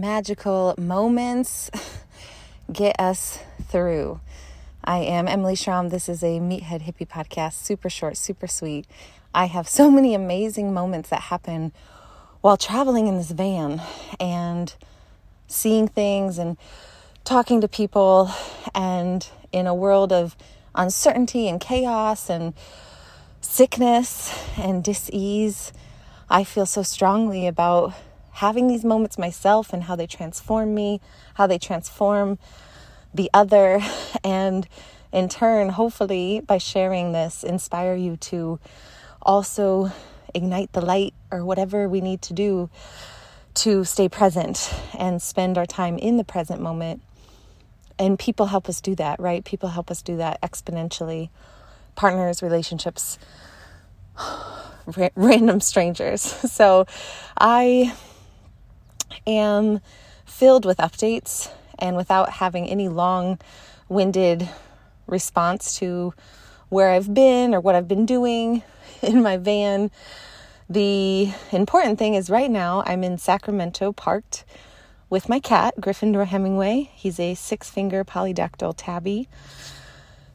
magical moments get us through. I am Emily Schramm. This is a Meathead Hippie Podcast. Super short, super sweet. I have so many amazing moments that happen while traveling in this van and seeing things and talking to people, and in a world of uncertainty and chaos and sickness and dis-ease, I feel so strongly about having these moments myself and how they transform me, how they transform the other, and in turn, hopefully by sharing this, inspire you to also ignite the light or whatever we need to do to stay present and spend our time in the present moment. And people help us do that, right? People help us do that exponentially. Partners, relationships, random strangers. So I am filled with updates, and without having any long-winded response to where I've been or what I've been doing in my van, the important thing is right now I'm in Sacramento, parked with my cat, Gryffindor Hemingway. He's a 6-finger polydactyl tabby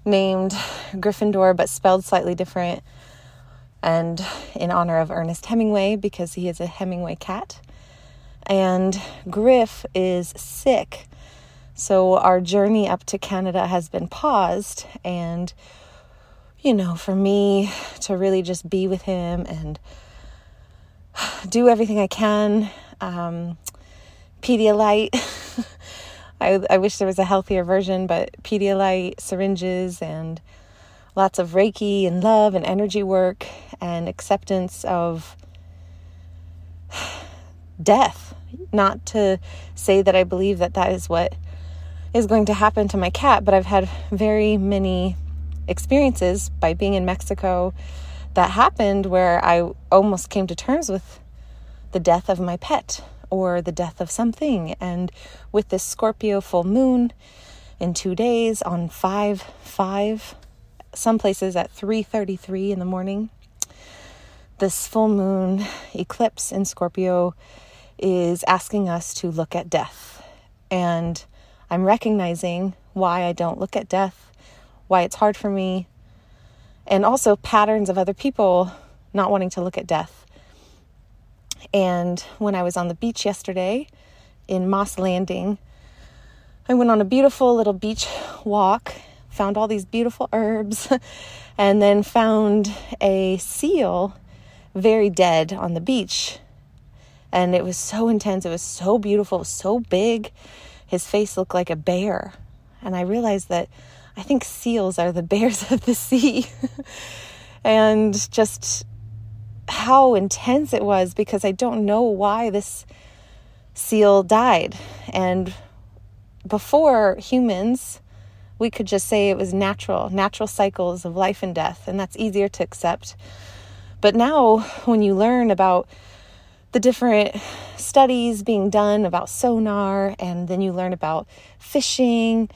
named Gryffindor, but spelled slightly different, and in honor of Ernest Hemingway, because he is a Hemingway cat. And Griff is sick, so our journey up to Canada has been paused. And, you know, for me to really just be with him and do everything I can, Pedialyte. I wish there was a healthier version, but Pedialyte syringes and lots of Reiki and love and energy work and acceptance of death. Not to say that I believe that that is what is going to happen to my cat, but I've had very many experiences by being in Mexico that happened where I almost came to terms with the death of my pet, or the death of something. And with this Scorpio full moon in 2 days on 5/5, some places at 3:33 in the morning, this full moon eclipse in Scorpio is asking us to look at death. And I'm recognizing why I don't look at death, why it's hard for me, and also patterns of other people not wanting to look at death. And when I was on the beach yesterday in Moss Landing, I went on a beautiful little beach walk, found all these beautiful herbs, and then found a seal very dead on the beach. And it was so intense. It was so beautiful. It was so big. His face looked like a bear. And I realized that I think seals are the bears of the sea. And just how intense it was, because I don't know why this seal died. And before humans, we could just say it was natural cycles of life and death, and that's easier to accept. But now when you learn about the different studies being done about sonar, and then you learn about fishing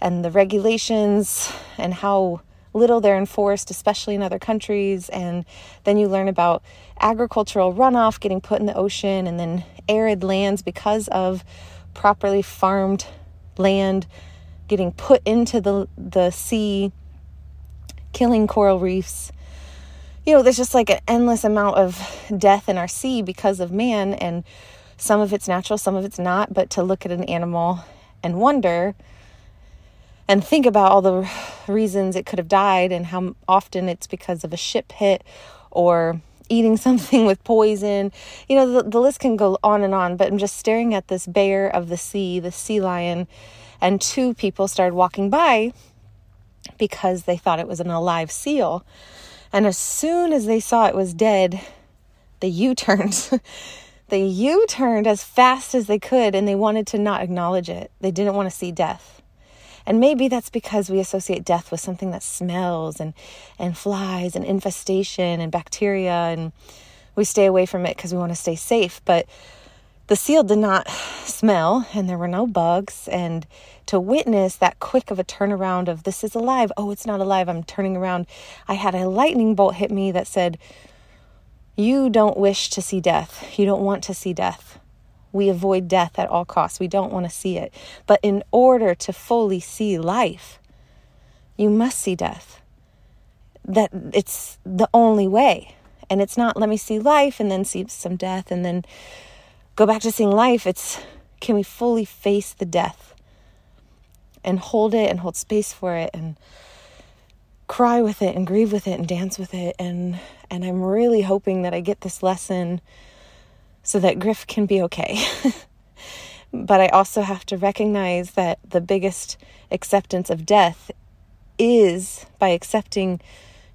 and the regulations and how little they're enforced, especially in other countries. And then you learn about agricultural runoff getting put in the ocean, and then arid lands because of properly farmed land getting put into the sea, killing coral reefs. You know, there's just like an endless amount of death in our sea because of man, and some of it's natural, some of it's not. But to look at an animal and wonder and think about all the reasons it could have died, and how often it's because of a ship hit or eating something with poison. You know, the list can go on and on, but I'm just staring at this bear of the sea, the sea lion, and two people started walking by because they thought it was an alive seal. And as soon as they saw it was dead, they U-turned. They U-turned as fast as they could, and they wanted to not acknowledge it. They didn't want to see death. And maybe that's because we associate death with something that smells and flies and infestation and bacteria, and we stay away from it because we want to stay safe. But the seal did not smell, and there were no bugs. And to witness that quick of a turnaround of this is alive, oh, it's not alive, I'm turning around. I had a lightning bolt hit me that said, you don't wish to see death. You don't want to see death. We avoid death at all costs. We don't want to see it. But in order to fully see life, you must see death. That it's the only way. And it's not, let me see life and then see some death and then go back to seeing life. It's, can we fully face the death and hold it and hold space for it and cry with it and grieve with it and dance with it? And I'm really hoping that I get this lesson so that Griff can be okay. But I also have to recognize that the biggest acceptance of death is by accepting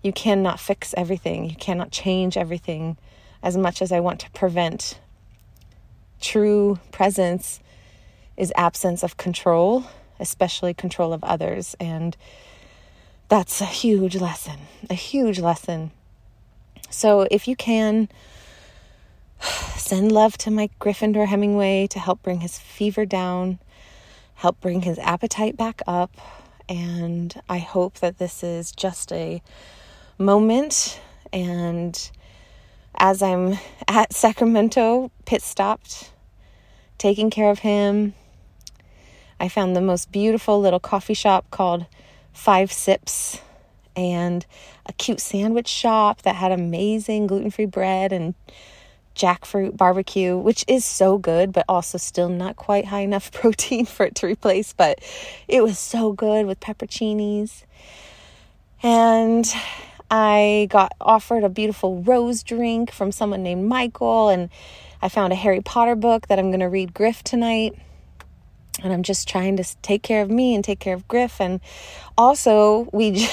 you cannot fix everything. You cannot change everything. As much as I want to prevent, true presence is absence of control, especially control of others. And that's a huge lesson, So if you can, send love to my Gryffindor Hemingway to help bring his fever down, help bring his appetite back up. And I hope that this is just a moment. And as I'm at Sacramento, pit stopped, taking care of him, I found the most beautiful little coffee shop called Five Sips and a cute sandwich shop that had amazing gluten-free bread and jackfruit barbecue, which is so good, but also still not quite high enough protein for it to replace. But it was so good with pepperoncinis. And I got offered a beautiful rose drink from someone named Michael. And I found a Harry Potter book that I'm going to read Griff tonight. And I'm just trying to take care of me and take care of Griff. And also, we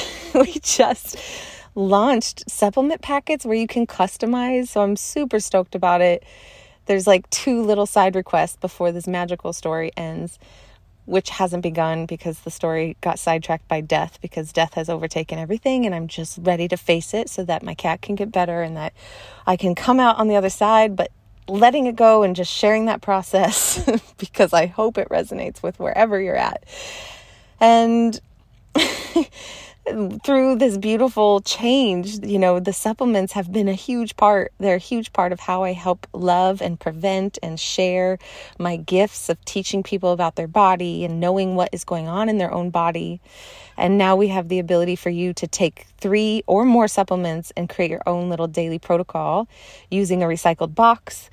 just launched supplement packets where you can customize. So I'm super stoked about it. There's like 2 little side requests before this magical story ends, which hasn't begun because the story got sidetracked by death, because death has overtaken everything. And I'm just ready to face it so that my cat can get better and that I can come out on the other side, but letting it go and just sharing that process because I hope it resonates with wherever you're at. And through this beautiful change, you know, the supplements have been a huge part. They're a huge part of how I help love and prevent and share my gifts of teaching people about their body and knowing what is going on in their own body. And now we have the ability for you to take 3 or more supplements and create your own little daily protocol using a recycled box.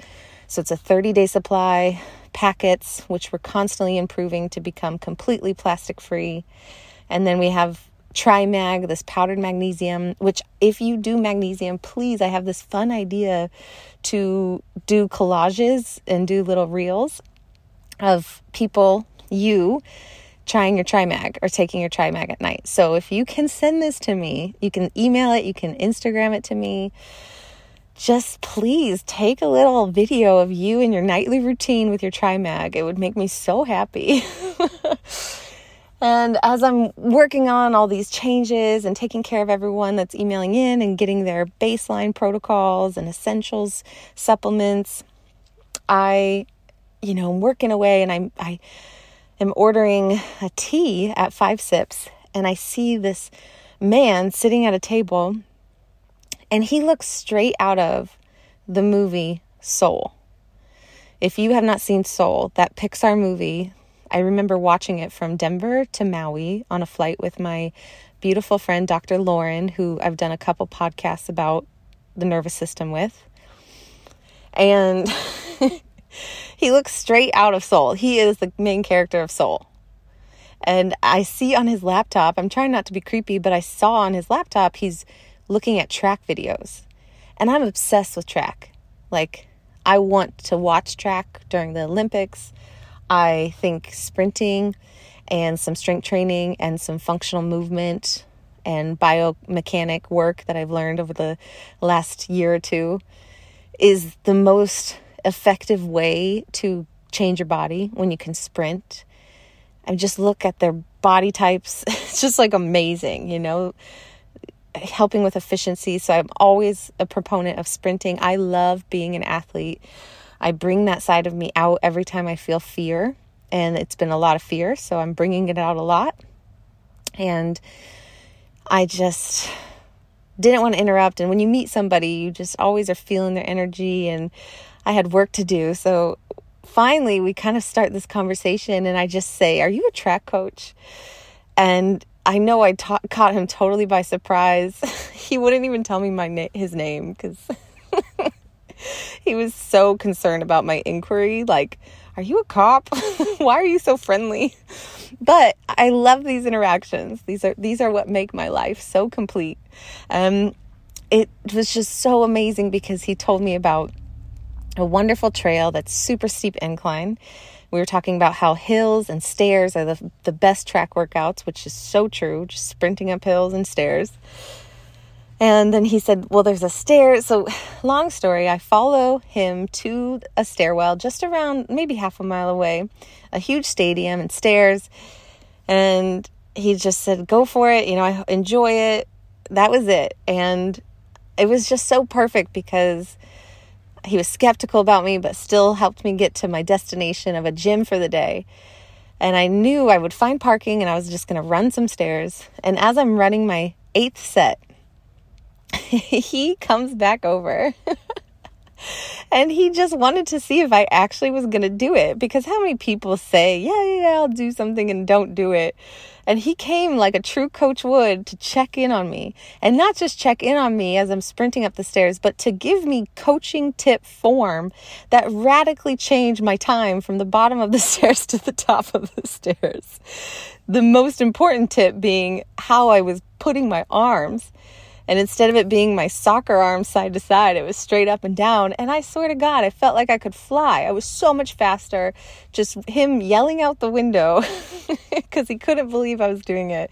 So it's a 30-day supply, packets, which we're constantly improving to become completely plastic-free. And then we have Trimag, this powdered magnesium, which if you do magnesium, please, I have this fun idea to do collages and do little reels of people, you trying your Trimag or taking your Trimag at night. So if you can send this to me, you can email it, you can Instagram it to me. Just please take a little video of you and your nightly routine with your Trimag. It would make me so happy. And as I'm working on all these changes and taking care of everyone that's emailing in and getting their baseline protocols and essentials supplements, I, you know, I'm working away and I am ordering a tea at Five Sips, and I see this man sitting at a table, and he looks straight out of the movie Soul. If you have not seen Soul, that Pixar movie, I remember watching it from Denver to Maui on a flight with my beautiful friend, Dr. Lauren, who I've done a couple podcasts about the nervous system with. And he looks straight out of Soul. He is the main character of Soul. And I see on his laptop, I'm trying not to be creepy, but I saw on his laptop, he's looking at track videos. And I'm obsessed with track. Like, I want to watch track during the Olympics. I think sprinting and some strength training and some functional movement and biomechanic work that I've learned over the last year or two is the most effective way to change your body when you can sprint. And just look at their body types. It's just like amazing, you know, helping with efficiency. So I'm always a proponent of sprinting. I love being an athlete. I bring that side of me out every time I feel fear, and it's been a lot of fear, so I'm bringing it out a lot. And I just didn't want to interrupt, and when you meet somebody, you just always are feeling their energy, and I had work to do, so finally, we kind of start this conversation, and I just say, are you a track coach? And I know I caught him totally by surprise. He wouldn't even tell me his name because he was so concerned about my inquiry. Like, are you a cop? Why are you so friendly? But I love these interactions. These are what make my life so complete. It was just so amazing because he told me about a wonderful trail that's super steep incline. We were talking about how hills and stairs are the best track workouts, which is so true, just sprinting up hills and stairs. And then he said, well, there's a stair. So long story, I follow him to a stairwell just around maybe half a mile away, a huge stadium and stairs. And he just said, go for it. You know, I enjoy it. That was it. And it was just so perfect because he was skeptical about me, but still helped me get to my destination of a gym for the day. And I knew I would find parking and I was just going to run some stairs. And as I'm running my 8th set, he comes back over and he just wanted to see if I actually was going to do it, because how many people say, yeah, I'll do something and don't do it. And he came like a true coach would to check in on me, and not just check in on me as I'm sprinting up the stairs, but to give me coaching tip form that radically changed my time from the bottom of the stairs to the top of the stairs. The most important tip being how I was putting my arms. And instead of it being my soccer arm side to side, it was straight up and down. And I swear to God, I felt like I could fly. I was so much faster. Just him yelling out the window because he couldn't believe I was doing it.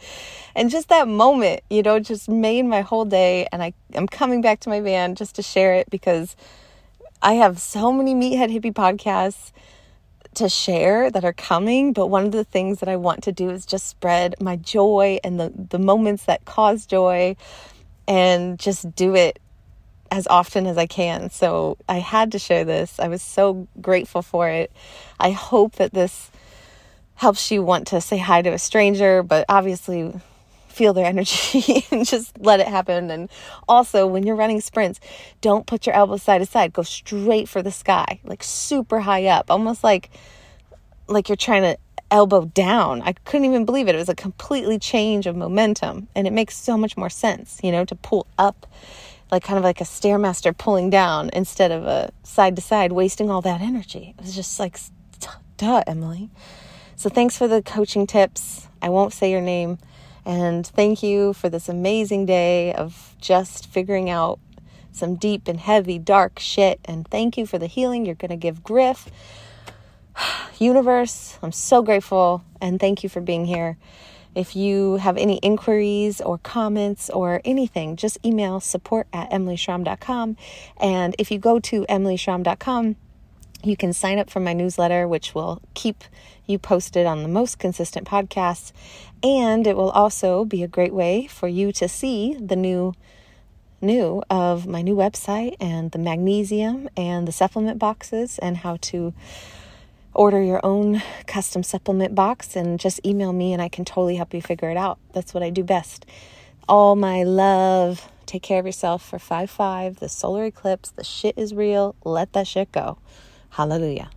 And just that moment, you know, just made my whole day. And I'm coming back to my van just to share it because I have so many Meathead Hippie podcasts to share that are coming, but one of the things that I want to do is just spread my joy and the moments that cause joy, and just do it as often as I can. So I had to share this. I was so grateful for it. I hope that this helps you want to say hi to a stranger, but obviously feel their energy and just let it happen. And also, when you're running sprints, don't put your elbows side to side. Go straight for the sky, like super high up, almost like you're trying to elbow down. I couldn't even believe it. It was a completely change of momentum, and it makes so much more sense, you know, to pull up, like kind of like a stairmaster pulling down instead of a side to side, wasting all that energy. It was just like, duh, Emily. So thanks for the coaching tips. I won't say your name, and thank you for this amazing day of just figuring out some deep and heavy, dark shit. And thank you for the healing you're going to give Griff. Universe, I'm so grateful, and thank you for being here. If you have any inquiries or comments or anything, just email support@emilyschramm.com. And if you go to emilyschramm.com, you can sign up for my newsletter, which will keep you posted on the most consistent podcasts. And it will also be a great way for you to see the new of my new website and the magnesium and the supplement boxes and how to order your own custom supplement box. And just email me and I can totally help you figure it out. That's what I do best. All my love. Take care of yourself for 5/5, the solar eclipse. The shit is real. Let that shit go. Hallelujah.